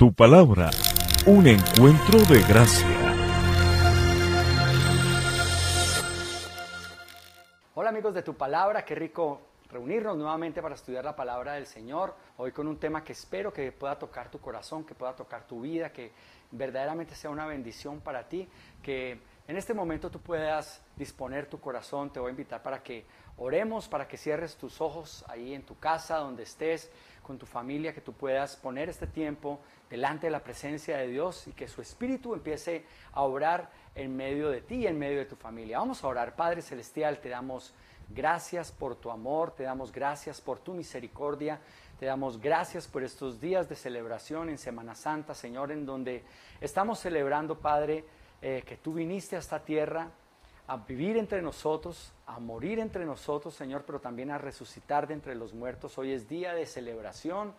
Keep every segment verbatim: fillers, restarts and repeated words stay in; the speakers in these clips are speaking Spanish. Tu Palabra, un encuentro de gracia. Hola amigos de Tu Palabra, qué rico reunirnos nuevamente para estudiar la Palabra del Señor. Hoy con un tema que espero que pueda tocar tu corazón, que pueda tocar tu vida, que verdaderamente sea una bendición para ti, que en este momento tú puedas disponer tu corazón. Te voy a invitar para que oremos, para que cierres tus ojos ahí en tu casa, donde estés, con tu familia, que tú puedas poner este tiempo delante de la presencia de Dios y que su Espíritu empiece a orar en medio de ti y en medio de tu familia. Vamos a orar. Padre Celestial, te damos gracias por tu amor, te damos gracias por tu misericordia, te damos gracias por estos días de celebración en Semana Santa, Señor, en donde estamos celebrando, Padre, eh, que tú viniste a esta tierra a vivir entre nosotros, a morir entre nosotros, Señor, pero también a resucitar de entre los muertos. Hoy es día de celebración,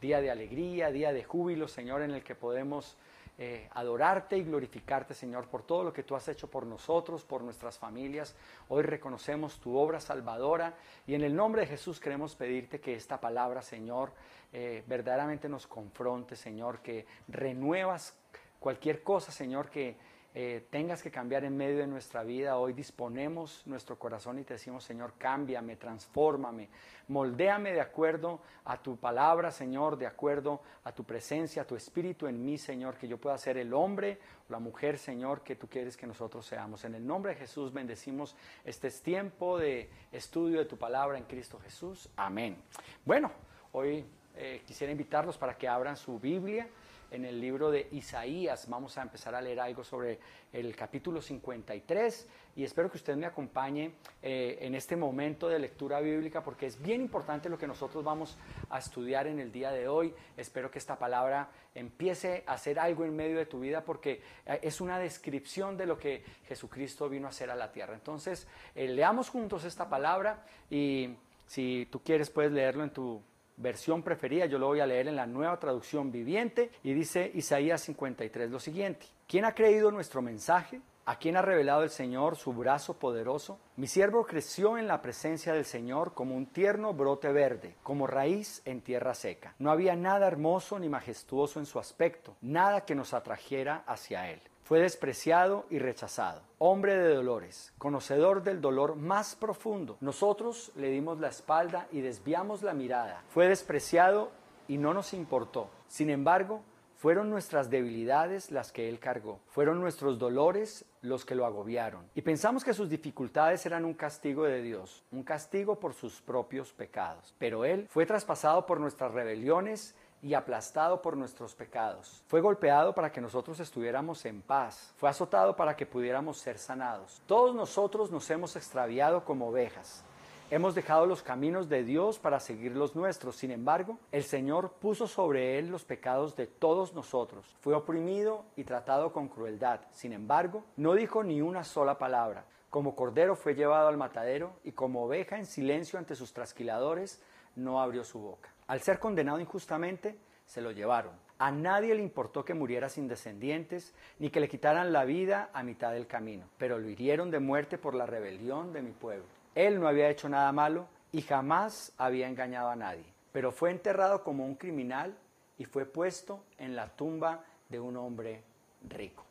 día de alegría, día de júbilo, Señor, en el que podemos eh, adorarte y glorificarte, Señor, por todo lo que tú has hecho por nosotros, por nuestras familias. Hoy reconocemos tu obra salvadora y en el nombre de Jesús queremos pedirte que esta palabra, Señor, eh, verdaderamente nos confronte, Señor, que renuevas cualquier cosa, Señor, que Eh, tengas que cambiar en medio de nuestra vida. Hoy disponemos nuestro corazón y te decimos, Señor, cámbiame, transfórmame, moldéame de acuerdo a tu palabra, Señor, de acuerdo a tu presencia, a tu espíritu en mí, Señor, que yo pueda ser el hombre o la mujer, Señor, que tú quieres que nosotros seamos. En el nombre de Jesús bendecimos este tiempo de estudio de tu palabra en Cristo Jesús. Amén. Bueno, hoy eh, quisiera invitarlos para que abran su Biblia en el libro de Isaías. Vamos a empezar a leer algo sobre el capítulo cincuenta y tres y espero que usted me acompañe eh, en este momento de lectura bíblica, porque es bien importante lo que nosotros vamos a estudiar en el día de hoy. Espero que esta palabra empiece a hacer algo en medio de tu vida, porque es una descripción de lo que Jesucristo vino a hacer a la tierra. Entonces, eh, leamos juntos esta palabra y si tú quieres puedes leerlo en tu versión preferida. Yo lo voy a leer en la Nueva Traducción Viviente y dice Isaías cincuenta y tres lo siguiente: ¿Quién ha creído nuestro mensaje? ¿A quién ha revelado el Señor su brazo poderoso? Mi siervo creció en la presencia del Señor como un tierno brote verde, como raíz en tierra seca. No había nada hermoso ni majestuoso en su aspecto, nada que nos atrajera hacia él. Fue despreciado y rechazado, hombre de dolores, conocedor del dolor más profundo. Nosotros le dimos la espalda y desviamos la mirada. Fue despreciado y no nos importó. Sin embargo, fueron nuestras debilidades las que él cargó, fueron nuestros dolores los que lo agobiaron. Y pensamos que sus dificultades eran un castigo de Dios, un castigo por sus propios pecados. Pero él fue traspasado por nuestras rebeliones y aplastado por nuestros pecados. Fue golpeado para que nosotros estuviéramos en paz. Fue azotado para que pudiéramos ser sanados. Todos nosotros nos hemos extraviado como ovejas. Hemos dejado los caminos de Dios para seguir los nuestros. Sin embargo, el Señor puso sobre él los pecados de todos nosotros. Fue oprimido y tratado con crueldad. Sin embargo, no dijo ni una sola palabra. Como cordero fue llevado al matadero y como oveja en silencio ante sus trasquiladores no abrió su boca. Al ser condenado injustamente, se lo llevaron. A nadie le importó que muriera sin descendientes, ni que le quitaran la vida a mitad del camino. Pero lo hirieron de muerte por la rebelión de mi pueblo. Él no había hecho nada malo y jamás había engañado a nadie. Pero fue enterrado como un criminal y fue puesto en la tumba de un hombre rico.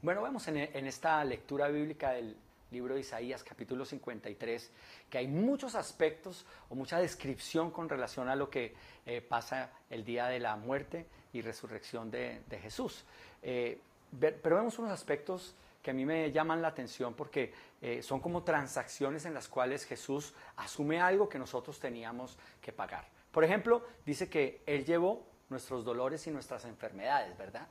Bueno, vemos en, en esta lectura bíblica del libro de Isaías capítulo cincuenta y tres, que hay muchos aspectos o mucha descripción con relación a lo que eh, pasa el día de la muerte y resurrección de, de Jesús. Eh, pero vemos unos aspectos que a mí me llaman la atención porque eh, son como transacciones en las cuales Jesús asume algo que nosotros teníamos que pagar. Por ejemplo, dice que Él llevó nuestros dolores y nuestras enfermedades, ¿verdad?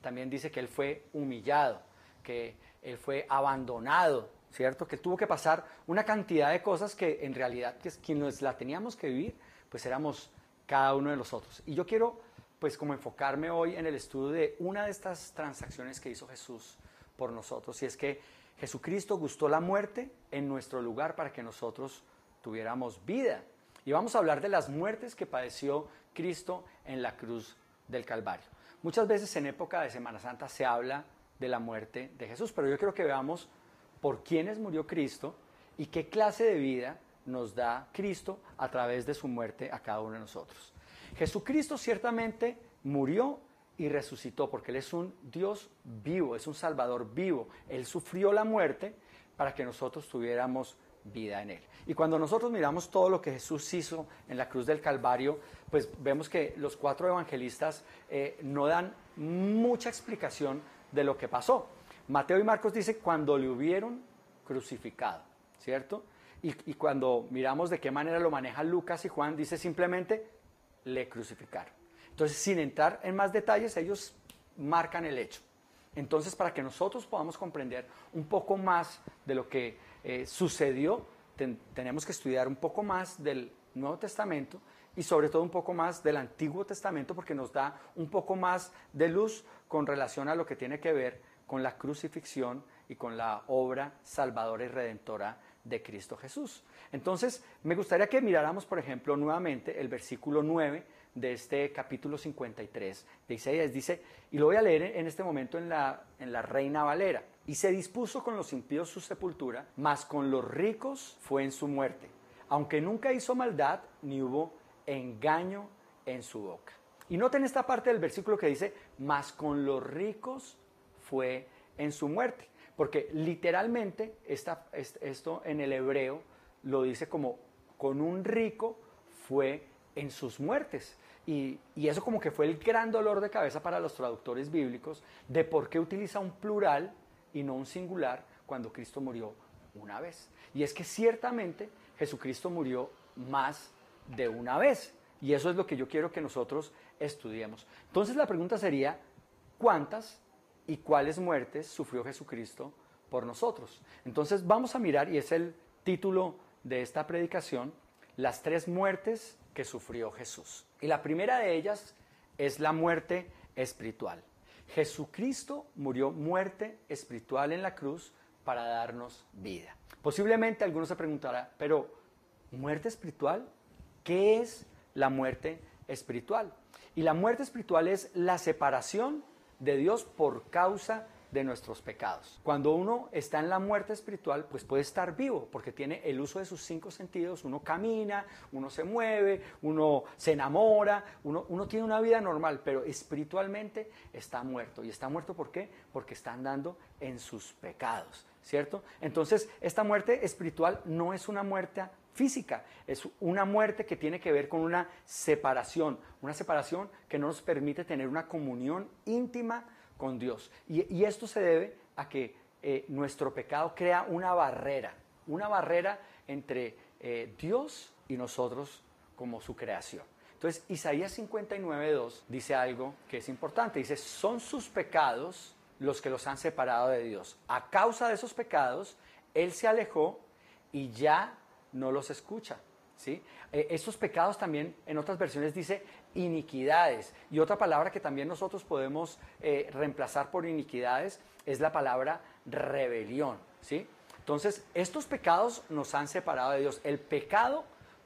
También dice que Él fue humillado, que Él fue abandonado, ¿cierto? Que tuvo que pasar una cantidad de cosas que en realidad que quienes la teníamos que vivir, pues éramos cada uno de nosotros. Y yo quiero, pues, como enfocarme hoy en el estudio de una de estas transacciones que hizo Jesús por nosotros. Y es que Jesucristo gustó la muerte en nuestro lugar para que nosotros tuviéramos vida. Y vamos a hablar de las muertes que padeció Cristo en la cruz del Calvario. Muchas veces en época de Semana Santa se habla de la muerte de Jesús, pero yo creo que veamos por quiénes murió Cristo y qué clase de vida nos da Cristo a través de su muerte a cada uno de nosotros. Jesucristo ciertamente murió y resucitó, porque Él es un Dios vivo, es un Salvador vivo. Él sufrió la muerte para que nosotros tuviéramos vida en Él. Y cuando nosotros miramos todo lo que Jesús hizo en la cruz del Calvario, pues vemos que los cuatro evangelistas eh, no dan mucha explicación de lo que pasó. Mateo y Marcos dice cuando le hubieron crucificado, ¿cierto? Y, y cuando miramos de qué manera lo manejan Lucas y Juan, dice simplemente le crucificaron. Entonces, sin entrar en más detalles, ellos marcan el hecho. Entonces, para que nosotros podamos comprender un poco más de lo que eh, sucedió, ten, tenemos que estudiar un poco más del Nuevo Testamento y sobre todo un poco más del Antiguo Testamento, porque nos da un poco más de luz con relación a lo que tiene que ver con la crucifixión y con la obra salvadora y redentora de Cristo Jesús. Entonces, me gustaría que miráramos, por ejemplo, nuevamente el versículo nueve de este capítulo cincuenta y tres de Isaías. Dice, y lo voy a leer en este momento en la, en la Reina Valera. Y se dispuso con los impíos su sepultura, mas con los ricos fue en su muerte, aunque nunca hizo maldad, ni hubo engaño en su boca. Y noten esta parte del versículo que dice, mas con los ricos fue en su muerte. Porque literalmente esta, esto en el hebreo lo dice como con un rico fue en sus muertes. Y, y eso como que fue el gran dolor de cabeza para los traductores bíblicos de por qué utiliza un plural y no un singular cuando Cristo murió una vez. Y es que ciertamente Jesucristo murió más de una vez. Y eso es lo que yo quiero que nosotros estudiemos. Entonces la pregunta sería, ¿cuántas y cuáles muertes sufrió Jesucristo por nosotros? Entonces vamos a mirar, y es el título de esta predicación, las tres muertes que sufrió Jesús. Y la primera de ellas es la muerte espiritual. Jesucristo murió muerte espiritual en la cruz para darnos vida. Posiblemente algunos se preguntarán, pero ¿muerte espiritual? ¿Qué es la muerte espiritual? Y la muerte espiritual es la separación de Dios por causa de nuestros pecados. Cuando uno está en la muerte espiritual, pues puede estar vivo, porque tiene el uso de sus cinco sentidos, uno camina, uno se mueve, uno se enamora, uno, uno tiene una vida normal, pero espiritualmente está muerto. ¿Y está muerto por qué? Porque está andando en sus pecados, ¿cierto? Entonces, esta muerte espiritual no es una muerte física, es una muerte que tiene que ver con una separación, una separación que no nos permite tener una comunión íntima con Dios. Y, y esto se debe a que eh, nuestro pecado crea una barrera, una barrera entre eh, Dios y nosotros como su creación. Entonces, Isaías cincuenta y nueve, dos dice algo que es importante, dice, son sus pecados los que los han separado de Dios. A causa de esos pecados, Él se alejó y ya no los escucha, ¿sí? Eh, estos pecados también, en otras versiones dice iniquidades, y otra palabra que también nosotros podemos eh, reemplazar por iniquidades es la palabra rebelión, ¿sí? Entonces, estos pecados nos han separado de Dios. El pecado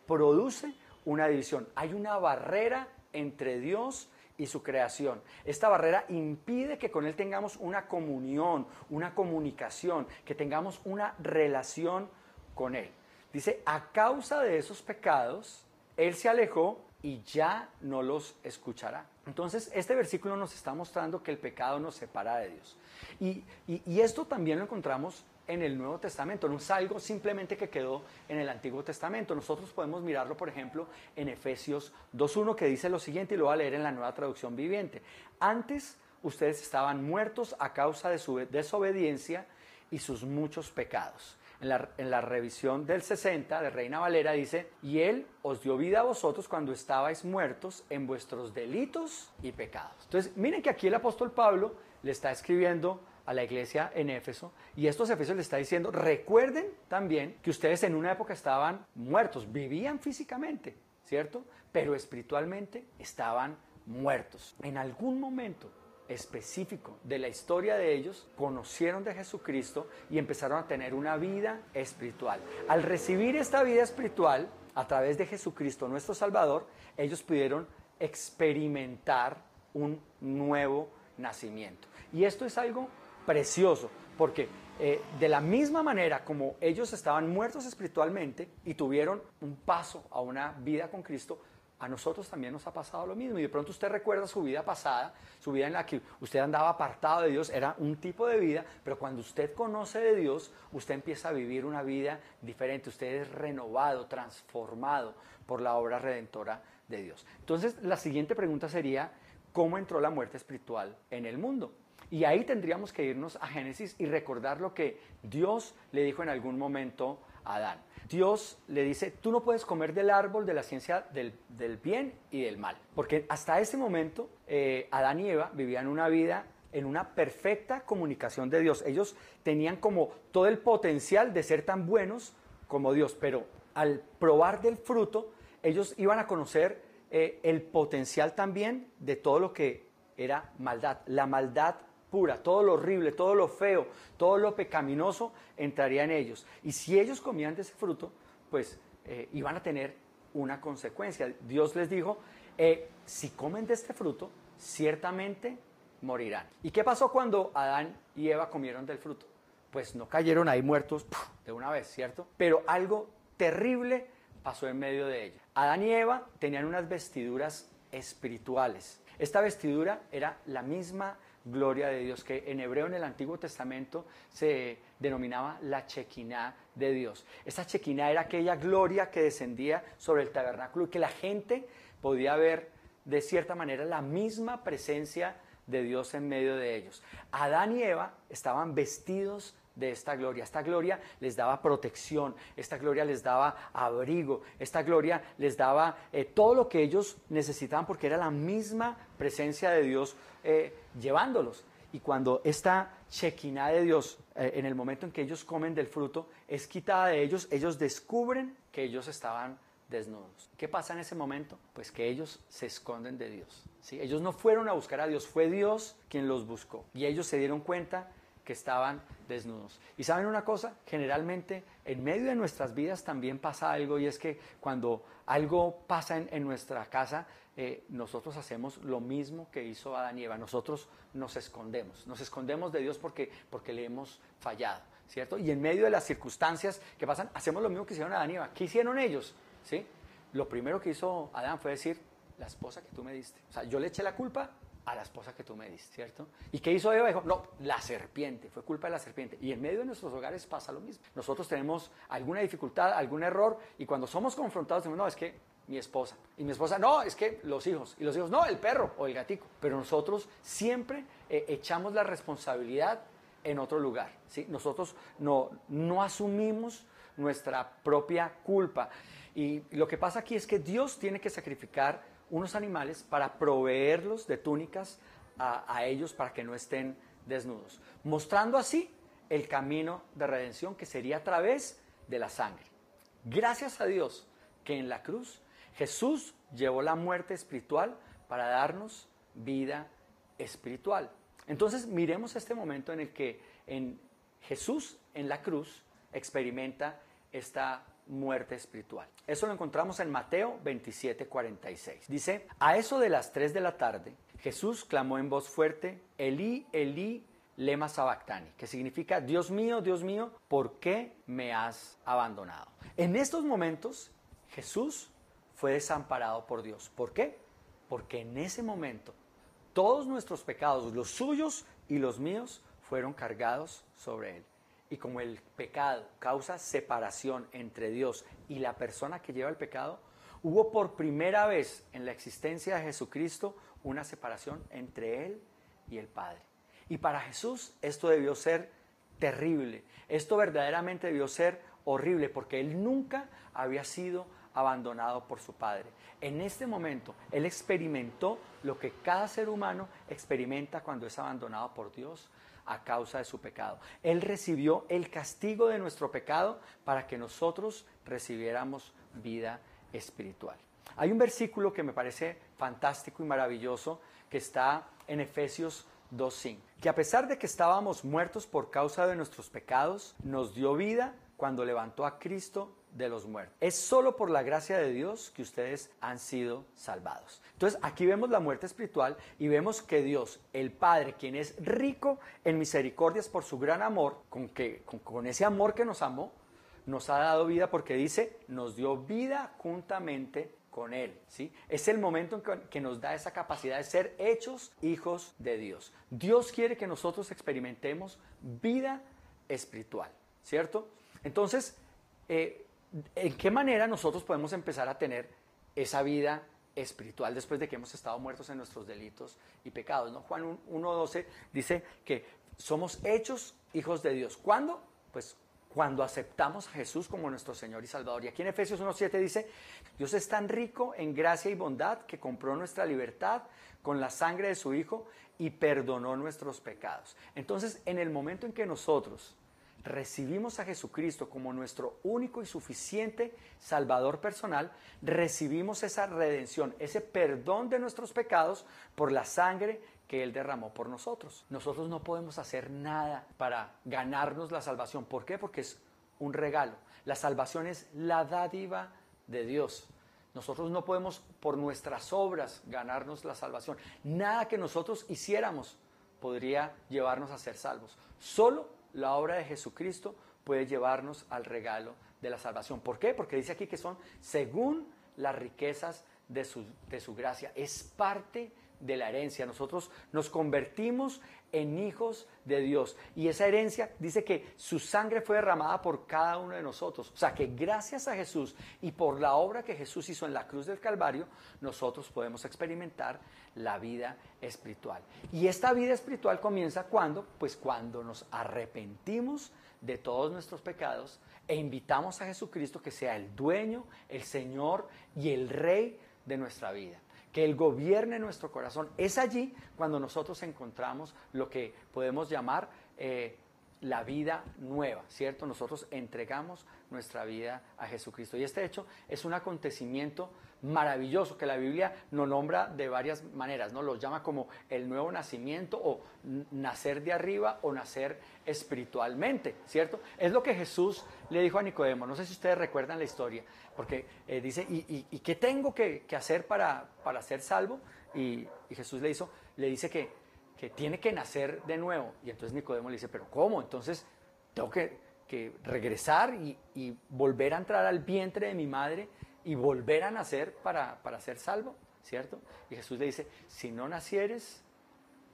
produce una división. Hay una barrera entre Dios y su creación. Esta barrera impide que con Él tengamos una comunión, una comunicación, que tengamos una relación con Él. Dice, a causa de esos pecados, Él se alejó y ya no los escuchará. Entonces, este versículo nos está mostrando que el pecado nos separa de Dios. Y, y, y esto también lo encontramos en el Nuevo Testamento, no es algo simplemente que quedó en el Antiguo Testamento. Nosotros podemos mirarlo, por ejemplo, en Efesios dos uno, que dice lo siguiente, y lo voy a leer en la Nueva Traducción Viviente. Antes, ustedes estaban muertos a causa de su desobediencia y sus muchos pecados. En la, en la revisión del sesenta de Reina Valera dice, y Él os dio vida a vosotros cuando estabais muertos en vuestros delitos y pecados. Entonces, miren que aquí el apóstol Pablo le está escribiendo a la iglesia en Éfeso, y estos Efesios le está diciendo, recuerden también que ustedes en una época estaban muertos, vivían físicamente, ¿cierto? Pero espiritualmente estaban muertos. En algún momento específico de la historia de ellos, conocieron de Jesucristo y empezaron a tener una vida espiritual. Al recibir esta vida espiritual, a través de Jesucristo nuestro Salvador, ellos pudieron experimentar un nuevo nacimiento. Y esto es algo precioso, porque eh, de la misma manera como ellos estaban muertos espiritualmente y tuvieron un paso a una vida con Cristo, A nosotros también nos ha pasado lo mismo. Y de pronto usted recuerda su vida pasada, su vida en la que usted andaba apartado de Dios, era un tipo de vida, pero cuando usted conoce de Dios, usted empieza a vivir una vida diferente. Usted es renovado, transformado por la obra redentora de Dios. Entonces, la siguiente pregunta sería, ¿cómo entró la muerte espiritual en el mundo? Y ahí tendríamos que irnos a Génesis y recordar lo que Dios le dijo en algún momento a Adán. Dios le dice, tú no puedes comer del árbol de la ciencia del, del bien y del mal. Porque hasta ese momento eh, Adán y Eva vivían una vida en una perfecta comunicación de Dios. Ellos tenían como todo el potencial de ser tan buenos como Dios. Pero al probar del fruto, ellos iban a conocer eh, el potencial también de todo lo que era maldad. La maldad pura, todo lo horrible, todo lo feo, todo lo pecaminoso entraría en ellos. Y si ellos comían de ese fruto, pues eh, iban a tener una consecuencia. Dios les dijo, eh, si comen de este fruto, ciertamente morirán. ¿Y qué pasó cuando Adán y Eva comieron del fruto? Pues no cayeron ahí muertos ¡puf!, de una vez, ¿cierto? Pero algo terrible pasó en medio de ellos. Adán y Eva tenían unas vestiduras espirituales. Esta vestidura era la misma gloria de Dios, que en hebreo en el Antiguo Testamento se denominaba la Shekiná de Dios. Esa Shekiná era aquella gloria que descendía sobre el tabernáculo y que la gente podía ver de cierta manera la misma presencia de Dios en medio de ellos. Adán y Eva estaban vestidos de esta gloria. Esta gloria les daba protección, esta gloria les daba abrigo, esta gloria les daba eh, todo lo que ellos necesitaban porque era la misma presencia de Dios eh, llevándolos. Y cuando esta Shekiná de Dios, eh, en el momento en que ellos comen del fruto, es quitada de ellos, ellos descubren que ellos estaban desnudos. ¿Qué pasa en ese momento? Pues que ellos se esconden de Dios, ¿sí? Ellos no fueron a buscar a Dios, fue Dios quien los buscó. Y ellos se dieron cuenta que estaban desnudos. Y ¿saben una cosa? Generalmente en medio de nuestras vidas también pasa algo, y es que cuando algo pasa en, en nuestra casa, eh, nosotros hacemos lo mismo que hizo Adán y Eva. Nosotros nos escondemos. Nos escondemos de Dios porque, porque le hemos fallado, ¿cierto? Y en medio de las circunstancias que pasan, hacemos lo mismo que hicieron Adán y Eva. ¿Qué hicieron ellos? ¿Sí? Lo primero que hizo Adán fue decir, la esposa que tú me diste. O sea, yo le eché la culpa a la esposa que tú me diste, ¿cierto? ¿Y qué hizo Eva? Dijo, no, la serpiente, fue culpa de la serpiente. Y en medio de nuestros hogares pasa lo mismo. Nosotros tenemos alguna dificultad, algún error, y cuando somos confrontados decimos, no, es que mi esposa. Y mi esposa, no, es que los hijos. Y los hijos, no, el perro o el gatico. Pero nosotros siempre eh, echamos la responsabilidad en otro lugar, ¿sí? Nosotros no, no asumimos nuestra propia culpa. Y lo que pasa aquí es que Dios tiene que sacrificar unos animales para proveerlos de túnicas a, a ellos para que no estén desnudos, mostrando así el camino de redención que sería a través de la sangre. Gracias a Dios que en la cruz Jesús llevó la muerte espiritual para darnos vida espiritual. Entonces miremos este momento en el que en Jesús en la cruz experimenta esta muerte espiritual. Eso lo encontramos en Mateo veintisiete, cuarenta y seis. Dice, a eso de las tres de la tarde, Jesús clamó en voz fuerte, Elí, Elí, lema sabactani, que significa, Dios mío, Dios mío, ¿por qué me has abandonado? En estos momentos, Jesús fue desamparado por Dios. ¿Por qué? Porque en ese momento, todos nuestros pecados, los suyos y los míos, fueron cargados sobre él. Y como el pecado causa separación entre Dios y la persona que lleva el pecado, hubo por primera vez en la existencia de Jesucristo una separación entre Él y el Padre. Y para Jesús esto debió ser terrible, esto verdaderamente debió ser horrible, porque Él nunca había sido abandonado por su Padre. En este momento Él experimentó lo que cada ser humano experimenta cuando es abandonado por Dios a causa de su pecado. Él recibió el castigo de nuestro pecado para que nosotros recibiéramos vida espiritual. Hay un versículo que me parece fantástico y maravilloso que está en Efesios dos, cinco, que a pesar de que estábamos muertos por causa de nuestros pecados, nos dio vida cuando levantó a Cristo de los muertos. Es solo por la gracia de Dios que ustedes han sido salvados. Entonces aquí vemos la muerte espiritual y vemos que Dios, el Padre, quien es rico en misericordias por su gran amor, con, que, con, con ese amor que nos amó, nos ha dado vida porque dice, nos dio vida juntamente con Él, ¿sí? Es el momento en que, que nos da esa capacidad de ser hechos hijos de Dios. Dios quiere que nosotros experimentemos vida espiritual, ¿cierto? Entonces, eh, ¿en qué manera nosotros podemos empezar a tener esa vida espiritual después de que hemos estado muertos en nuestros delitos y pecados, ¿no? Juan uno doce dice que somos hechos hijos de Dios. ¿Cuándo? Pues cuando aceptamos a Jesús como nuestro Señor y Salvador. Y aquí en Efesios uno siete dice, Dios es tan rico en gracia y bondad que compró nuestra libertad con la sangre de su Hijo y perdonó nuestros pecados. Entonces, en el momento en que nosotros recibimos a Jesucristo como nuestro único y suficiente Salvador personal, recibimos esa redención, ese perdón de nuestros pecados por la sangre que Él derramó por nosotros. Nosotros no podemos hacer nada para ganarnos la salvación. ¿Por qué? Porque es un regalo. La salvación es la dádiva de Dios. Nosotros no podemos por nuestras obras ganarnos la salvación. Nada que nosotros hiciéramos podría llevarnos a ser salvos. Solo la obra de Jesucristo puede llevarnos al regalo de la salvación. ¿Por qué? Porque dice aquí que son según las riquezas de su, de su gracia. Es parte de de la herencia. Nosotros nos convertimos en hijos de Dios y esa herencia dice que su sangre fue derramada por cada uno de nosotros, o sea que gracias a Jesús y por la obra que Jesús hizo en la cruz del Calvario, nosotros podemos experimentar la vida espiritual. Y esta vida espiritual comienza cuando, pues cuando nos arrepentimos de todos nuestros pecados e invitamos a Jesucristo que sea el dueño, el Señor y el Rey de nuestra vida, que Él gobierne nuestro corazón. Es allí cuando nosotros encontramos lo que podemos llamar eh, la vida nueva, ¿cierto? Nosotros entregamos nuestra vida a Jesucristo. Y este hecho es un acontecimiento maravilloso que la Biblia nos nombra de varias maneras, ¿no? Lo llama como el nuevo nacimiento o nacer de arriba o nacer espiritualmente, ¿cierto? Es lo que Jesús le dijo a Nicodemo. No sé si ustedes recuerdan la historia, porque eh, dice, ¿y, y, y qué tengo que, que hacer para, para ser salvo? Y, y Jesús le, hizo, le dice que, que tiene que nacer de nuevo. Y entonces Nicodemo le dice, ¿pero cómo? Entonces tengo que, que regresar y, y volver a entrar al vientre de mi madre y volver a nacer para, para ser salvo, ¿cierto? Y Jesús le dice, si no nacieres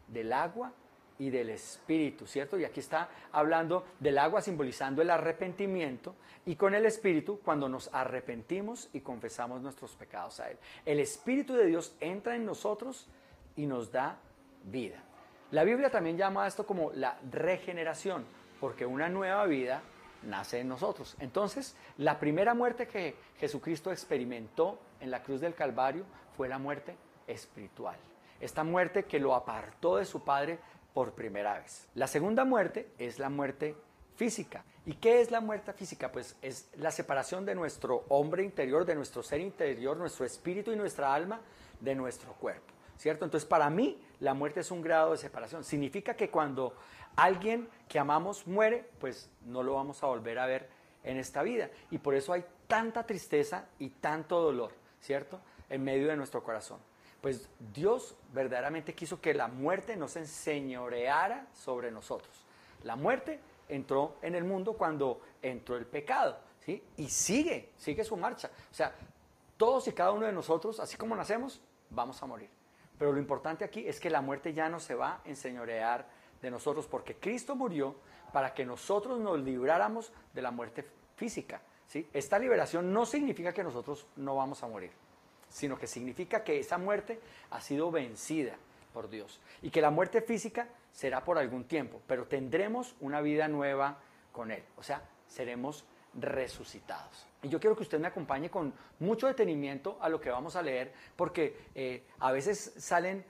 del agua y del Espíritu, ¿cierto? Y aquí está hablando del agua simbolizando el arrepentimiento y con el Espíritu cuando nos arrepentimos y confesamos nuestros pecados a Él. El Espíritu de Dios entra en nosotros y nos da vida. La Biblia también llama a esto como la regeneración, porque una nueva vida nace en nosotros. Entonces, la primera muerte que Jesucristo experimentó en la cruz del Calvario fue la muerte espiritual. Esta muerte que lo apartó de su Padre por primera vez. La segunda muerte es la muerte física. ¿Y qué es la muerte física? Pues es la separación de nuestro hombre interior, de nuestro ser interior, nuestro espíritu y nuestra alma, de nuestro cuerpo, ¿cierto? Entonces, para mí, la muerte es un grado de separación. Significa que cuando alguien que amamos muere, pues no lo vamos a volver a ver en esta vida. Y por eso hay tanta tristeza y tanto dolor, ¿cierto? En medio de nuestro corazón. Pues Dios verdaderamente quiso que la muerte nos enseñoreara sobre nosotros. La muerte entró en el mundo cuando entró el pecado, ¿sí? Y sigue, sigue su marcha. O sea, todos y cada uno de nosotros, así como nacemos, vamos a morir. Pero lo importante aquí es que la muerte ya no se va a enseñorear de nosotros, porque Cristo murió para que nosotros nos libráramos de la muerte física, ¿sí? Esta liberación no significa que nosotros no vamos a morir, sino que significa que esa muerte ha sido vencida por Dios y que la muerte física será por algún tiempo, pero tendremos una vida nueva con Él, o sea, seremos resucitados. Y yo quiero que usted me acompañe con mucho detenimiento a lo que vamos a leer, porque eh, a veces salen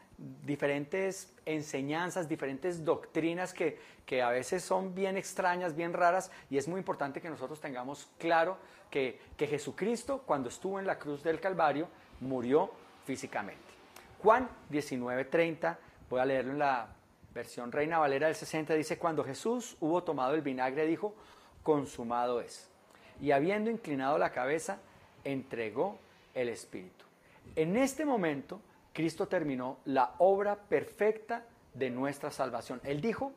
diferentes enseñanzas, diferentes doctrinas que, que a veces son bien extrañas, bien raras, y es muy importante que nosotros tengamos claro que, que Jesucristo, cuando estuvo en la cruz del Calvario, murió físicamente. Juan diecinueve treinta, voy a leerlo en la versión Reina Valera del sesenta, dice, cuando Jesús hubo tomado el vinagre, dijo, consumado es. Y habiendo inclinado la cabeza, entregó el Espíritu. En este momento, Cristo terminó la obra perfecta de nuestra salvación. Él dijo,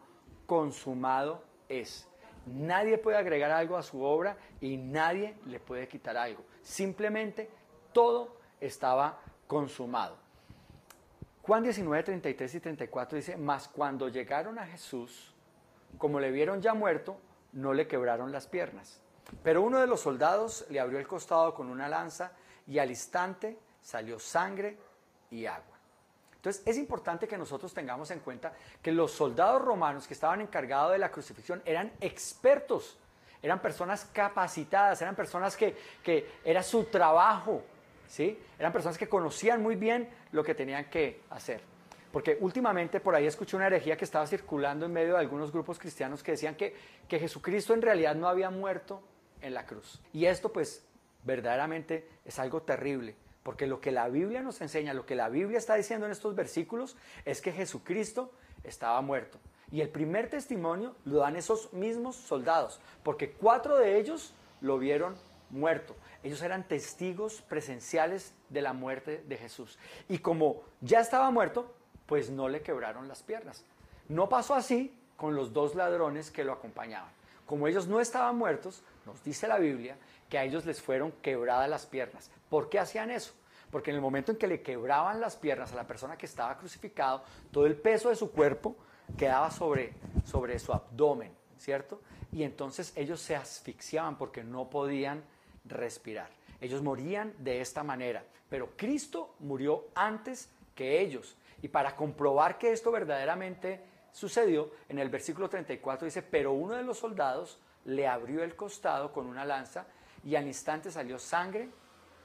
consumado es. Nadie puede agregar algo a su obra y nadie le puede quitar algo. Simplemente todo estaba consumado. Juan diecinueve, treinta y tres y treinta y cuatro dice, mas cuando llegaron a Jesús, como le vieron ya muerto, no le quebraron las piernas. Pero uno de los soldados le abrió el costado con una lanza y al instante salió sangre y agua. Entonces es importante que nosotros tengamos en cuenta que los soldados romanos que estaban encargados de la crucifixión eran expertos, eran personas capacitadas, eran personas que, que era su trabajo, ¿sí? Eran personas que conocían muy bien lo que tenían que hacer. Porque últimamente por ahí escuché una herejía que estaba circulando en medio de algunos grupos cristianos que decían que, que Jesucristo en realidad no había muerto en la cruz. Y esto pues verdaderamente es algo terrible, porque lo que la Biblia nos enseña, lo que la Biblia está diciendo en estos versículos es que Jesucristo estaba muerto. Y el primer testimonio lo dan esos mismos soldados, porque cuatro de ellos lo vieron muerto. Ellos eran testigos presenciales de la muerte de Jesús. Y como ya estaba muerto, pues no le quebraron las piernas. No pasó así con los dos ladrones que lo acompañaban. Como ellos no estaban muertos, nos dice la Biblia que a ellos les fueron quebradas las piernas. ¿Por qué hacían eso? Porque en el momento en que le quebraban las piernas a la persona que estaba crucificado, todo el peso de su cuerpo quedaba sobre, sobre su abdomen, ¿cierto? Y entonces ellos se asfixiaban porque no podían respirar. Ellos morían de esta manera, pero Cristo murió antes que ellos. Y para comprobar que esto verdaderamente sucedió, en el versículo treinta y cuatro dice, pero uno de los soldados le abrió el costado con una lanza y al instante salió sangre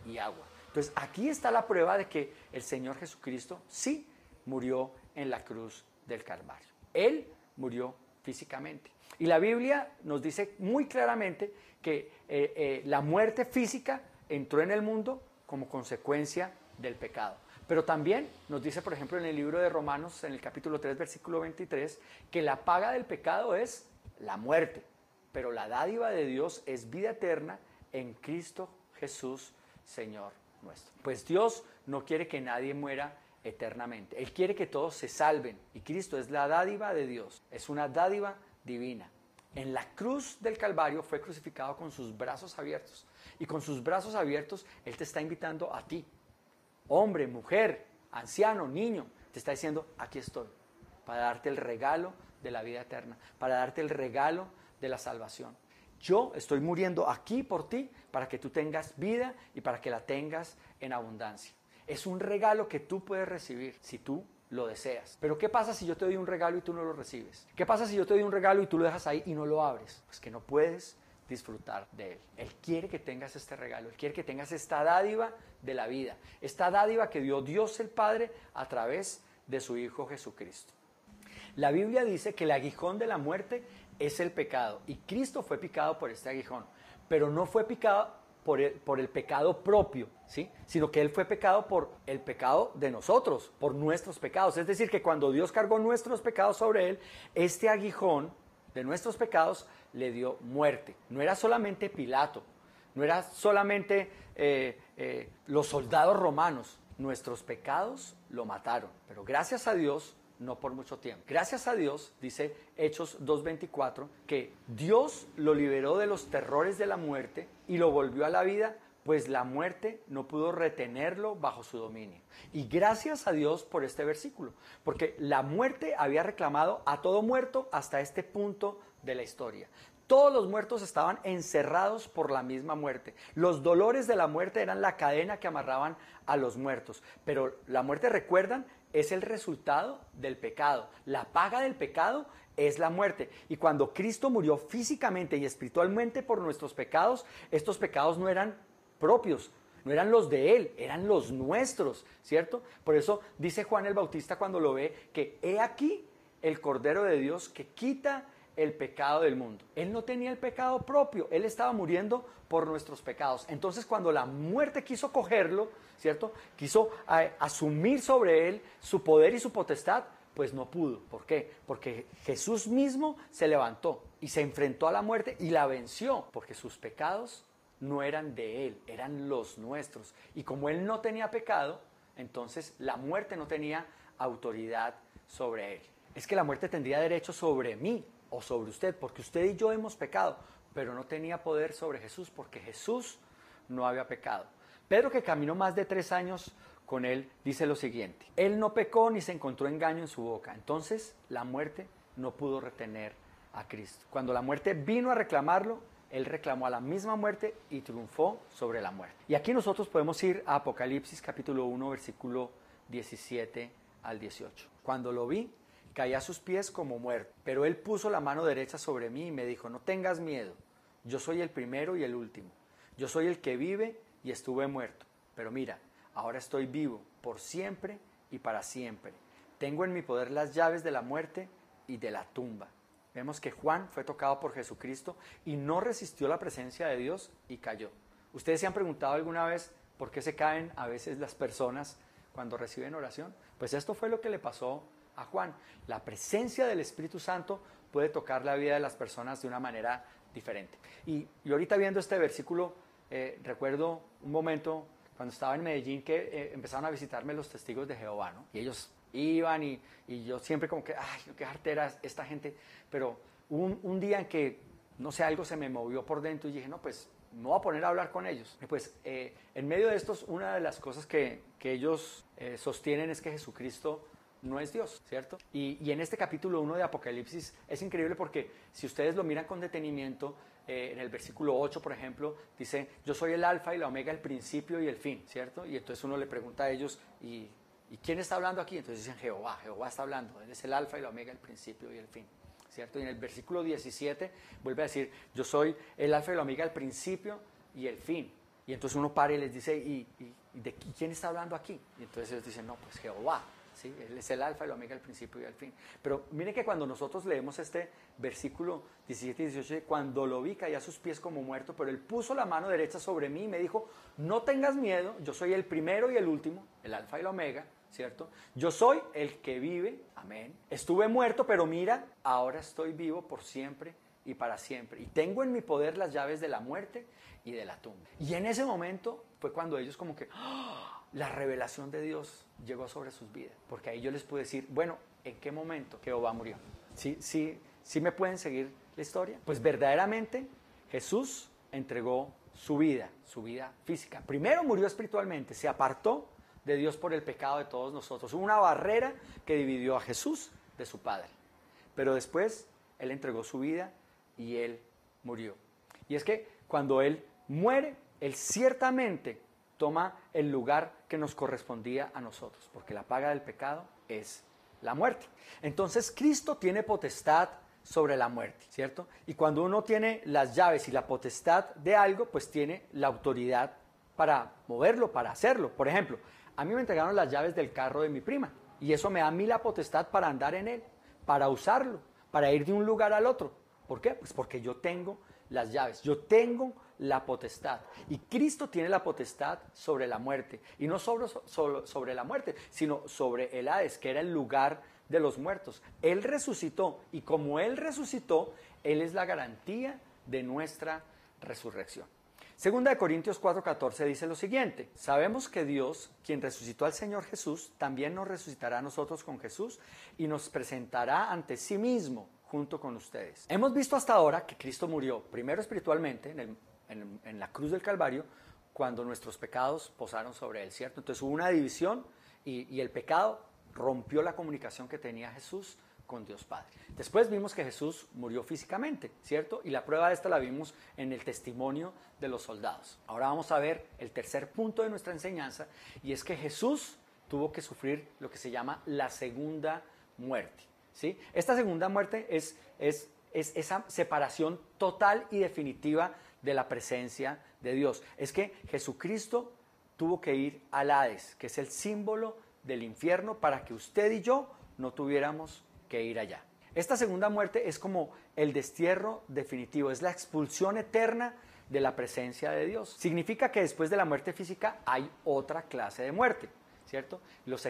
y agua. Entonces aquí está la prueba de que el Señor Jesucristo sí murió en la cruz del Calvario. Él murió físicamente. Y la Biblia nos dice muy claramente que eh, eh, la muerte física entró en el mundo como consecuencia del pecado. Pero también nos dice, por ejemplo, en el libro de Romanos, en el capítulo tres, versículo veintitrés, que la paga del pecado es la muerte, pero la dádiva de Dios es vida eterna en Cristo Jesús, Señor nuestro. Pues Dios no quiere que nadie muera eternamente. Él quiere que todos se salven, y Cristo es la dádiva de Dios, es una dádiva divina. En la cruz del Calvario fue crucificado con sus brazos abiertos, y con sus brazos abiertos Él te está invitando a ti. Hombre, mujer, anciano, niño, te está diciendo, aquí estoy, para darte el regalo de la vida eterna, para darte el regalo de la salvación. Yo estoy muriendo aquí por ti, para que tú tengas vida y para que la tengas en abundancia. Es un regalo que tú puedes recibir si tú lo deseas. Pero ¿qué pasa si yo te doy un regalo y tú no lo recibes? ¿Qué pasa si yo te doy un regalo y tú lo dejas ahí y no lo abres? Pues que no puedes disfrutar de Él. Él quiere que tengas este regalo, Él quiere que tengas esta dádiva de la vida, esta dádiva que dio Dios el Padre a través de su Hijo Jesucristo. La Biblia dice que el aguijón de la muerte es el pecado, y Cristo fue picado por este aguijón, pero no fue picado por el, por el pecado propio, ¿sí? Sino que Él fue pecado por el pecado de nosotros, por nuestros pecados. Es decir, que cuando Dios cargó nuestros pecados sobre Él, este aguijón de nuestros pecados le dio muerte. No era solamente Pilato, no era solamente eh, eh, los soldados romanos. Nuestros pecados lo mataron, pero gracias a Dios no por mucho tiempo. Gracias a Dios, dice Hechos dos veinticuatro, que Dios lo liberó de los terrores de la muerte y lo volvió a la vida, pues la muerte no pudo retenerlo bajo su dominio. Y gracias a Dios por este versículo, porque la muerte había reclamado a todo muerto hasta este punto de la historia. Todos los muertos estaban encerrados por la misma muerte. Los dolores de la muerte eran la cadena que amarraban a los muertos. Pero la muerte, recuerdan, es el resultado del pecado. La paga del pecado es la muerte. Y cuando Cristo murió físicamente y espiritualmente por nuestros pecados, estos pecados no eran propios, no eran los de Él, eran los nuestros, ¿cierto? Por eso dice Juan el Bautista cuando lo ve que he aquí el Cordero de Dios que quita el pecado del mundo. Él no tenía el pecado propio, Él estaba muriendo por nuestros pecados. Entonces cuando la muerte quiso cogerlo, ¿cierto? Quiso eh, asumir sobre Él su poder y su potestad, pues no pudo. ¿Por qué? Porque Jesús mismo se levantó y se enfrentó a la muerte y la venció, porque sus pecados no eran de Él, eran los nuestros. Y como Él no tenía pecado, entonces la muerte no tenía autoridad sobre Él. Es que la muerte tendría derecho sobre mí o sobre usted, porque usted y yo hemos pecado, pero no tenía poder sobre Jesús, porque Jesús no había pecado. Pedro, que caminó más de tres años con él, dice lo siguiente: él no pecó ni se encontró engaño en su boca. Entonces la muerte no pudo retener a Cristo. Cuando la muerte vino a reclamarlo, él reclamó a la misma muerte y triunfó sobre la muerte. Y aquí nosotros podemos ir a Apocalipsis capítulo uno, versículo diecisiete al dieciocho. Cuando lo vi, caí a sus pies como muerto, pero él puso la mano derecha sobre mí y me dijo: no tengas miedo, yo soy el primero y el último. Yo soy el que vive y estuve muerto, pero mira, ahora estoy vivo por siempre y para siempre. Tengo en mi poder las llaves de la muerte y de la tumba. Vemos que Juan fue tocado por Jesucristo y no resistió la presencia de Dios y cayó. ¿Ustedes se han preguntado alguna vez por qué se caen a veces las personas cuando reciben oración? Pues esto fue lo que le pasó a Juan. La presencia del Espíritu Santo puede tocar la vida de las personas de una manera diferente. Y, y ahorita viendo este versículo, eh, recuerdo un momento cuando estaba en Medellín que eh, empezaron a visitarme los testigos de Jehová, ¿no? Y ellos iban y, y yo siempre como que, ay, qué jartera esta gente. Pero un, un día en que, no sé, algo se me movió por dentro y dije, no, pues me voy a poner a hablar con ellos. Y pues eh, en medio de estos, una de las cosas que, que ellos eh, sostienen es que Jesucristo no es Dios, ¿cierto? Y, y en este capítulo uno de Apocalipsis es increíble porque si ustedes lo miran con detenimiento, eh, en el versículo ocho, por ejemplo, dice, yo soy el alfa y la omega, el principio y el fin, ¿cierto? Y entonces uno le pregunta a ellos, ¿y, ¿y quién está hablando aquí? Entonces dicen, Jehová, Jehová está hablando, él es el alfa y la omega, el principio y el fin, ¿cierto? Y en el versículo diecisiete vuelve a decir, yo soy el alfa y la omega, el principio y el fin. Y entonces uno para y les dice, ¿y, y, y de quién está hablando aquí? Y entonces ellos dicen, no, pues Jehová. ¿Sí? Él es el alfa, el omega, el principio y el fin. Pero miren que cuando nosotros leemos este versículo diecisiete y dieciocho, cuando lo vi caí a sus pies como muerto, pero él puso la mano derecha sobre mí y me dijo, no tengas miedo, yo soy el primero y el último, el alfa y el omega, ¿cierto? Yo soy el que vive, amén. Estuve muerto, pero mira, ahora estoy vivo por siempre y para siempre. Y tengo en mi poder las llaves de la muerte y de la tumba. Y en ese momento fue cuando ellos como que... ¡oh! La revelación de Dios llegó sobre sus vidas, porque ahí yo les pude decir, bueno, ¿en qué momento Jehová murió? ¿Sí, sí, sí me pueden seguir la historia? Pues verdaderamente Jesús entregó su vida, su vida física. Primero murió espiritualmente, se apartó de Dios por el pecado de todos nosotros. Hubo una barrera que dividió a Jesús de su Padre, pero después Él entregó su vida y Él murió. Y es que cuando Él muere, Él ciertamente toma el lugar que nos correspondía a nosotros, porque la paga del pecado es la muerte. Entonces Cristo tiene potestad sobre la muerte, ¿cierto? Y cuando uno tiene las llaves y la potestad de algo, pues tiene la autoridad para moverlo, para hacerlo. Por ejemplo, a mí me entregaron las llaves del carro de mi prima, y eso me da a mí la potestad para andar en él, para usarlo, para ir de un lugar al otro. ¿Por qué? Pues porque yo tengo las llaves, yo tengo la potestad, y Cristo tiene la potestad sobre la muerte, y no sobre, sobre, sobre la muerte, sino sobre el Hades, que era el lugar de los muertos. Él resucitó, y como Él resucitó, Él es la garantía de nuestra resurrección. Segunda de Corintios cuatro catorce dice lo siguiente: sabemos que Dios, quien resucitó al Señor Jesús, también nos resucitará a nosotros con Jesús y nos presentará ante sí mismo junto con ustedes. Hemos visto hasta ahora que Cristo murió primero espiritualmente en el En, en la cruz del Calvario, cuando nuestros pecados posaron sobre él, ¿cierto? Entonces hubo una división y, y el pecado rompió la comunicación que tenía Jesús con Dios Padre. Después vimos que Jesús murió físicamente, ¿cierto? Y la prueba de esta la vimos en el testimonio de los soldados. Ahora vamos a ver el tercer punto de nuestra enseñanza, y es que Jesús tuvo que sufrir lo que se llama la segunda muerte, ¿sí? Esta segunda muerte es, es, es esa separación total y definitiva de la presencia de Dios. Es que Jesucristo tuvo que ir al Hades, que es el símbolo del infierno, para que usted y yo no tuviéramos que ir allá. Esta segunda muerte es como el destierro definitivo, es la expulsión eterna de la presencia de Dios. Significa que después de la muerte física hay otra clase de muerte, ¿cierto? Los,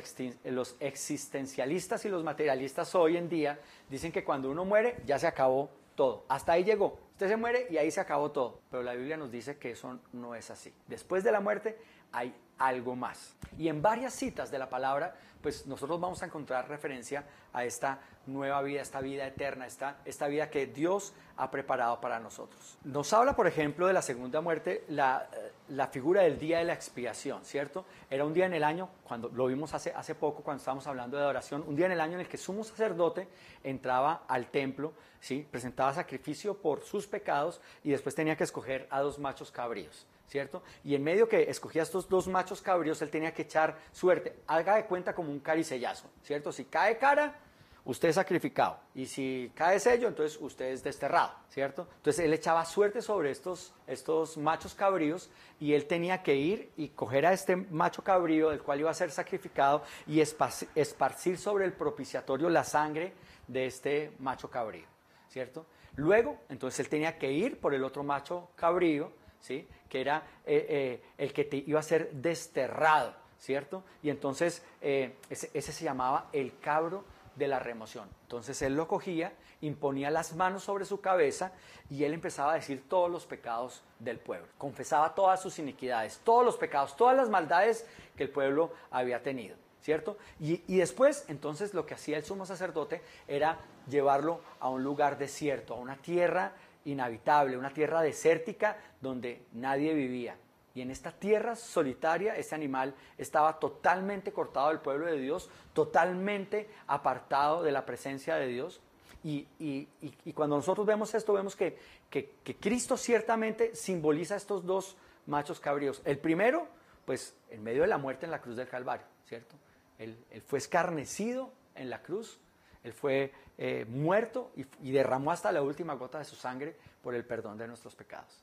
los existencialistas y los materialistas hoy en día dicen que cuando uno muere ya se acabó todo, hasta ahí llegó. Usted se muere y ahí se acabó todo. Pero la Biblia nos dice que eso no es así. Después de la muerte hay algo más. Y en varias citas de la palabra, pues nosotros vamos a encontrar referencia a esta nueva vida, esta vida eterna, esta, esta vida que Dios ha preparado para nosotros. Nos habla, por ejemplo, de la segunda muerte, la, la figura del día de la expiación, ¿cierto? Era un día en el año, cuando lo vimos hace, hace poco, cuando estábamos hablando de adoración, un día en el año en el que el sumo sacerdote entraba al templo, ¿sí? Presentaba sacrificio por sus pecados y después tenía que escoger a dos machos cabríos, ¿cierto? Y en medio que escogía estos dos machos cabríos, él tenía que echar suerte. Haga de cuenta como un caricellazo, ¿cierto? Si cae cara, usted es sacrificado. Y si cae sello, entonces usted es desterrado, ¿cierto? Entonces él echaba suerte sobre estos, estos machos cabríos y él tenía que ir y coger a este macho cabrío del cual iba a ser sacrificado y esparcir sobre el propiciatorio la sangre de este macho cabrío, ¿cierto? Luego, entonces él tenía que ir por el otro macho cabrío, ¿sí? Que era eh, eh, el que te iba a ser desterrado, ¿cierto? Y entonces eh, ese, ese se llamaba el cabro de la remoción. Entonces él lo cogía, imponía las manos sobre su cabeza y él empezaba a decir todos los pecados del pueblo. Confesaba todas sus iniquidades, todos los pecados, todas las maldades que el pueblo había tenido, ¿cierto? Y, y después, entonces, lo que hacía el sumo sacerdote era llevarlo a un lugar desierto, a una tierra inhabitable, una tierra desértica donde nadie vivía. Y en esta tierra solitaria, este animal estaba totalmente cortado del pueblo de Dios, totalmente apartado de la presencia de Dios. Y, y, y, y cuando nosotros vemos esto, vemos que, que, que Cristo ciertamente simboliza estos dos machos cabríos. El primero, pues, en medio de la muerte en la cruz del Calvario, ¿cierto? Él, él fue escarnecido en la cruz. Él fue eh, muerto y, y derramó hasta la última gota de su sangre por el perdón de nuestros pecados.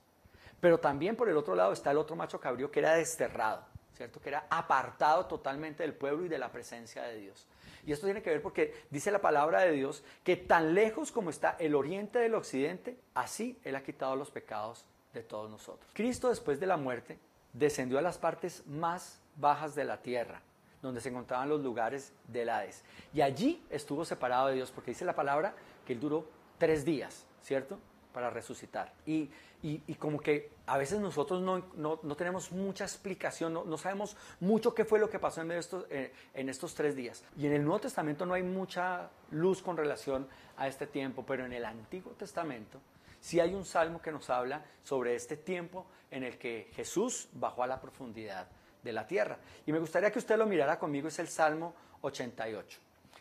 Pero también por el otro lado está el otro macho cabrío que era desterrado, ¿cierto? Que era apartado totalmente del pueblo y de la presencia de Dios. Y esto tiene que ver porque dice la palabra de Dios que tan lejos como está el oriente del occidente, así Él ha quitado los pecados de todos nosotros. Cristo, después de la muerte, descendió a las partes más bajas de la tierra, donde se encontraban los lugares del Hades. Y allí estuvo separado de Dios, porque dice la palabra que él duró tres días, ¿cierto? Para resucitar. Y, y, y como que a veces nosotros no, no, no tenemos mucha explicación, no, no sabemos mucho qué fue lo que pasó en, medio de estos, eh, en estos tres días. Y en el Nuevo Testamento no hay mucha luz con relación a este tiempo, pero en el Antiguo Testamento sí hay un salmo que nos habla sobre este tiempo en el que Jesús bajó a la profundidad de la tierra. Y me gustaría que usted lo mirara conmigo, es el Salmo ochenta y ocho,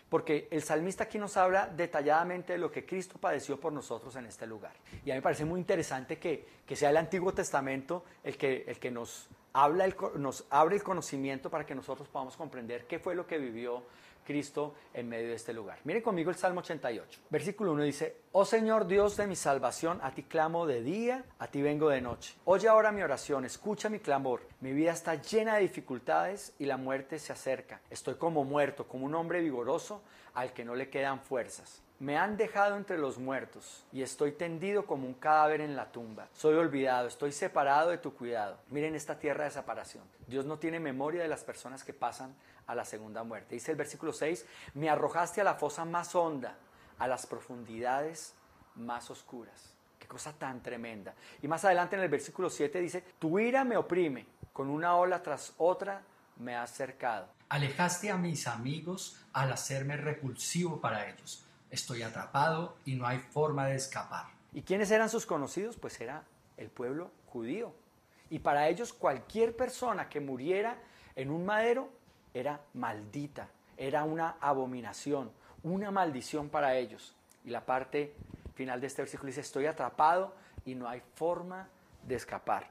porque el salmista aquí nos habla detalladamente de lo que Cristo padeció por nosotros en este lugar. Y a mí me parece muy interesante que, que sea el Antiguo Testamento el que, el que nos, habla el, nos abre el conocimiento para que nosotros podamos comprender qué fue lo que vivió Cristo en medio de este lugar. Miren conmigo el Salmo ochenta y ocho, versículo uno dice: Oh Señor Dios de mi salvación, a ti clamo de día, a ti vengo de noche. Oye ahora mi oración, escucha mi clamor. Mi vida está llena de dificultades y la muerte se acerca. Estoy como muerto, como un hombre vigoroso al que no le quedan fuerzas. Me han dejado entre los muertos y estoy tendido como un cadáver en la tumba. Soy olvidado, estoy separado de tu cuidado. Miren esta tierra de separación. Dios no tiene memoria de las personas que pasan a la segunda muerte. Dice el versículo seis: Me arrojaste a la fosa más honda, a las profundidades más oscuras. Qué cosa tan tremenda. Y más adelante en el versículo siete dice: Tu ira me oprime, con una ola tras otra me has cercado. Alejaste a mis amigos al hacerme repulsivo para ellos. Estoy atrapado y no hay forma de escapar. ¿Y quiénes eran sus conocidos? Pues era el pueblo judío. Y para ellos cualquier persona que muriera en un madero era maldita, era una abominación, una maldición para ellos. Y la parte final de este versículo dice: Estoy atrapado y no hay forma de escapar,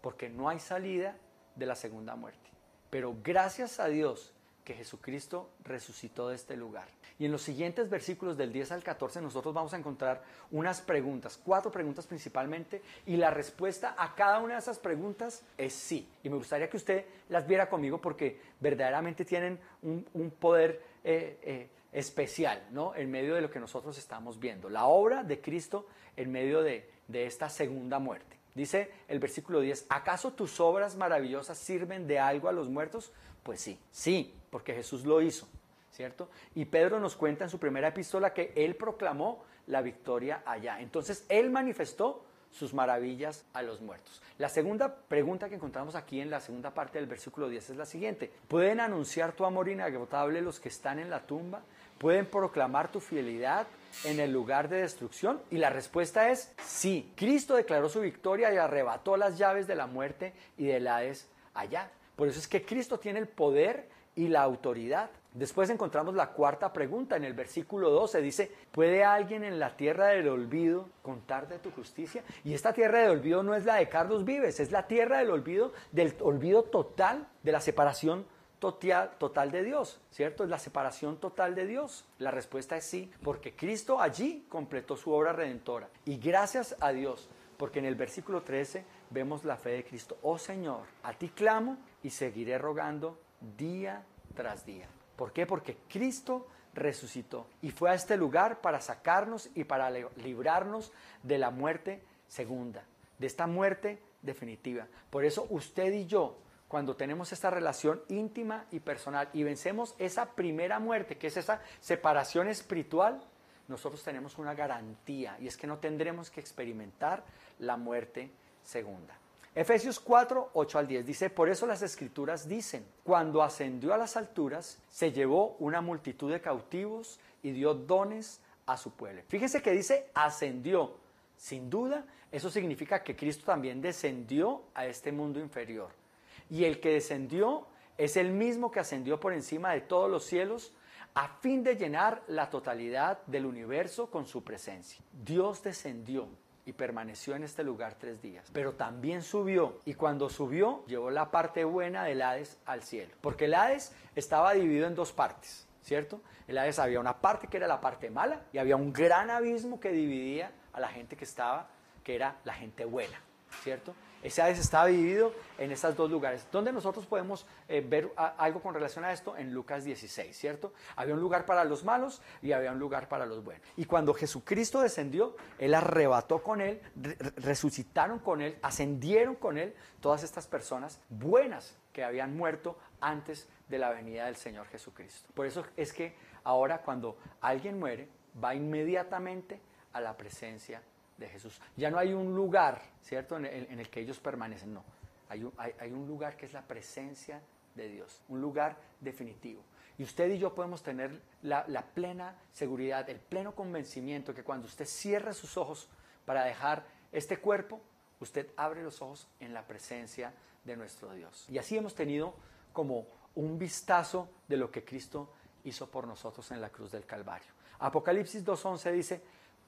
porque no hay salida de la segunda muerte. Pero gracias a Dios que Jesucristo resucitó de este lugar. Y en los siguientes versículos del diez al catorce nosotros vamos a encontrar unas preguntas, cuatro preguntas principalmente, y la respuesta a cada una de esas preguntas es sí. Y me gustaría que usted las viera conmigo porque verdaderamente tienen un, un poder eh, eh, especial, ¿no? En medio de lo que nosotros estamos viendo. La obra de Cristo en medio de, de esta segunda muerte. Dice el versículo diez: ¿Acaso tus obras maravillosas sirven de algo a los muertos? Pues sí, sí, porque Jesús lo hizo, ¿cierto? Y Pedro nos cuenta en su primera epístola que él proclamó la victoria allá. Entonces, él manifestó sus maravillas a los muertos. La segunda pregunta que encontramos aquí en la segunda parte del versículo diez es la siguiente. ¿Pueden anunciar tu amor inagotable los que están en la tumba? ¿Pueden proclamar tu fidelidad en el lugar de destrucción? Y la respuesta es sí. Cristo declaró su victoria y arrebató las llaves de la muerte y del Hades allá. Por eso es que Cristo tiene el poder y la autoridad. Después encontramos la cuarta pregunta en el versículo doce. Dice, ¿puede alguien en la tierra del olvido contar de tu justicia? Y esta tierra del olvido no es la de Carlos Vives, es la tierra del olvido, del olvido total, de la separación total, total de Dios, ¿cierto? Es la separación total de Dios. La respuesta es sí, porque Cristo allí completó su obra redentora. Y gracias a Dios, porque en el versículo trece vemos la fe de Cristo. Oh Señor, a ti clamo y seguiré rogando día tras día. ¿Por qué? Porque Cristo resucitó y fue a este lugar para sacarnos y para librarnos de la muerte segunda, de esta muerte definitiva. Por eso usted y yo, cuando tenemos esta relación íntima y personal y vencemos esa primera muerte, que es esa separación espiritual, nosotros tenemos una garantía, y es que no tendremos que experimentar la muerte segunda. Efesios cuatro, ocho al diez dice, por eso las escrituras dicen, cuando ascendió a las alturas, se llevó una multitud de cautivos y dio dones a su pueblo. Fíjense que dice ascendió, sin duda, eso significa que Cristo también descendió a este mundo inferior. Y el que descendió es el mismo que ascendió por encima de todos los cielos a fin de llenar la totalidad del universo con su presencia. Dios descendió y permaneció en este lugar tres días. Pero también subió, y cuando subió, llevó la parte buena del Hades al cielo. Porque el Hades estaba dividido en dos partes, ¿cierto? El Hades había una parte que era la parte mala, y había un gran abismo que dividía a la gente que estaba, que era la gente buena, ¿cierto? Ese Hades estaba dividido en estos dos lugares. ¿Dónde nosotros podemos eh, ver a, algo con relación a esto? En Lucas dieciséis, ¿cierto? Había un lugar para los malos y había un lugar para los buenos. Y cuando Jesucristo descendió, Él arrebató con Él, re resucitaron con Él, ascendieron con Él todas estas personas buenas que habían muerto antes de la venida del Señor Jesucristo. Por eso es que ahora cuando alguien muere, va inmediatamente a la presencia de Dios. De Jesús. Ya no hay un lugar, ¿cierto?, en el, en el que ellos permanecen, no. Hay un, hay, hay un lugar que es la presencia de Dios, un lugar definitivo. Y usted y yo podemos tener la, la plena seguridad, el pleno convencimiento que cuando usted cierra sus ojos para dejar este cuerpo, usted abre los ojos en la presencia de nuestro Dios. Y así hemos tenido como un vistazo de lo que Cristo hizo por nosotros en la cruz del Calvario. Apocalipsis dos once dice,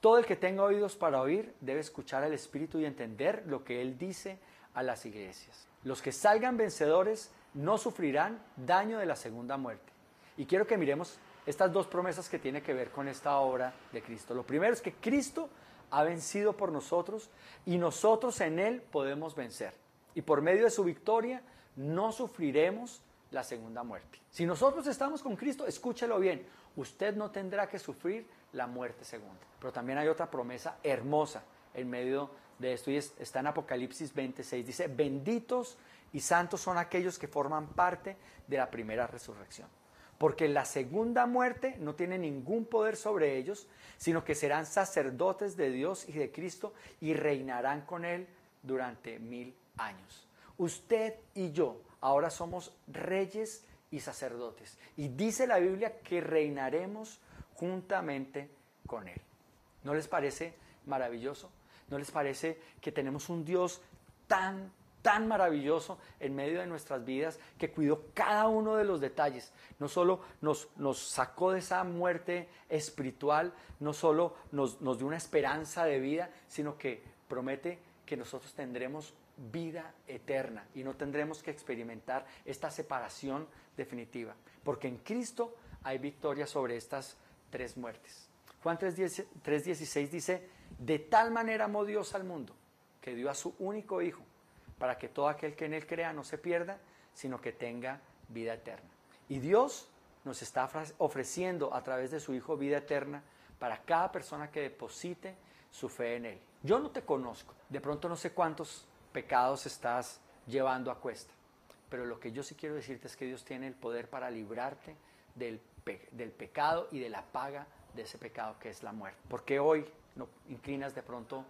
todo el que tenga oídos para oír debe escuchar al Espíritu y entender lo que Él dice a las iglesias. Los que salgan vencedores no sufrirán daño de la segunda muerte. Y quiero que miremos estas dos promesas que tienen que ver con esta obra de Cristo. Lo primero es que Cristo ha vencido por nosotros y nosotros en Él podemos vencer. Y por medio de su victoria no sufriremos la segunda muerte. Si nosotros estamos con Cristo, escúchelo bien, usted no tendrá que sufrir la muerte segunda. Pero también hay otra promesa hermosa en medio de esto, y es, está en Apocalipsis veintiséis, dice, benditos y santos son aquellos que forman parte de la primera resurrección, porque la segunda muerte no tiene ningún poder sobre ellos, sino que serán sacerdotes de Dios y de Cristo y reinarán con Él durante mil años. Usted y yo ahora somos reyes y sacerdotes. Y dice la Biblia que reinaremos juntamente con Él. ¿No les parece maravilloso? ¿No les parece que tenemos un Dios tan, tan maravilloso en medio de nuestras vidas que cuidó cada uno de los detalles? No solo nos, nos sacó de esa muerte espiritual, no solo nos, nos dio una esperanza de vida, sino que promete que nosotros tendremos vida eterna y no tendremos que experimentar esta separación definitiva, porque en Cristo hay victoria sobre estas tres muertes. Juan tres dieciséis dice, de tal manera amó Dios al mundo que dio a su único hijo para que todo aquel que en él crea no se pierda, sino que tenga vida eterna. Y Dios nos está ofreciendo a través de su hijo vida eterna para cada persona que deposite su fe en él. Yo no te conozco, de pronto no sé cuántos pecados estás llevando a cuesta, pero lo que yo sí quiero decirte es que Dios tiene el poder para librarte del, pe del pecado y de la paga de ese pecado que es la muerte. Porque hoy no inclinas de pronto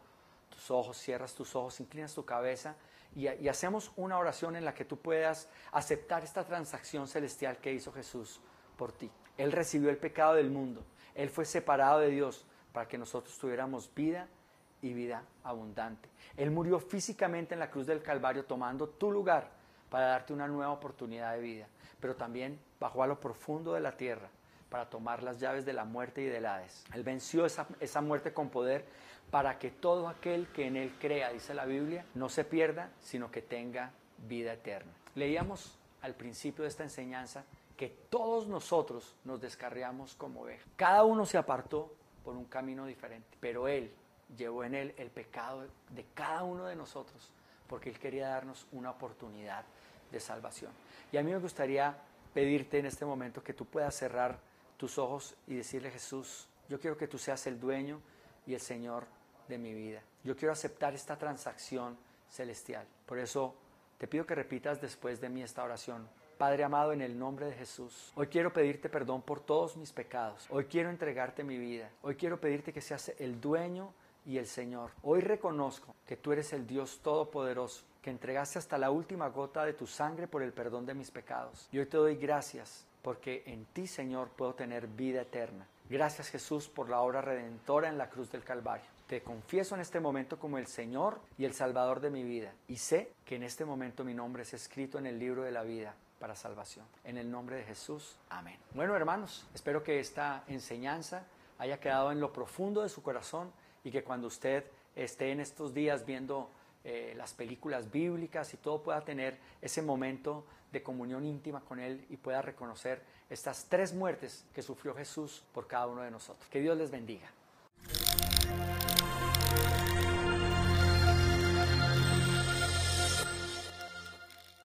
tus ojos, cierras tus ojos, inclinas tu cabeza y, y hacemos una oración en la que tú puedas aceptar esta transacción celestial que hizo Jesús por ti. Él recibió el pecado del mundo, Él fue separado de Dios para que nosotros tuviéramos vida y vida abundante. Él murió físicamente en la cruz del Calvario tomando tu lugar para darte una nueva oportunidad de vida, pero también bajó a lo profundo de la tierra para tomar las llaves de la muerte y del Hades. Él venció esa, esa muerte con poder para que todo aquel que en Él crea, dice la Biblia, no se pierda, sino que tenga vida eterna. Leíamos al principio de esta enseñanza que todos nosotros nos descarriamos como ovejas. Cada uno se apartó por un camino diferente, pero Él llevó en Él el pecado de cada uno de nosotros porque Él quería darnos una oportunidad de salvación. Y a mí me gustaría pedirte en este momento que tú puedas cerrar tus ojos y decirle: Jesús, yo quiero que tú seas el dueño y el Señor de mi vida. Yo quiero aceptar esta transacción celestial. Por eso te pido que repitas después de mí esta oración. Padre amado, en el nombre de Jesús, hoy quiero pedirte perdón por todos mis pecados. Hoy quiero entregarte mi vida. Hoy quiero pedirte que seas el dueño y el Señor. Hoy reconozco que tú eres el Dios Todopoderoso, que entregaste hasta la última gota de tu sangre por el perdón de mis pecados. Y hoy te doy gracias porque en ti, Señor, puedo tener vida eterna. Gracias, Jesús, por la obra redentora en la cruz del Calvario. Te confieso en este momento como el Señor y el Salvador de mi vida. Y sé que en este momento mi nombre es escrito en el libro de la vida para salvación. En el nombre de Jesús, amén. Bueno, hermanos, espero que esta enseñanza haya quedado en lo profundo de su corazón y que cuando usted esté en estos días viendo Eh, las películas bíblicas y todo, pueda tener ese momento de comunión íntima con Él y pueda reconocer estas tres muertes que sufrió Jesús por cada uno de nosotros. Que Dios les bendiga.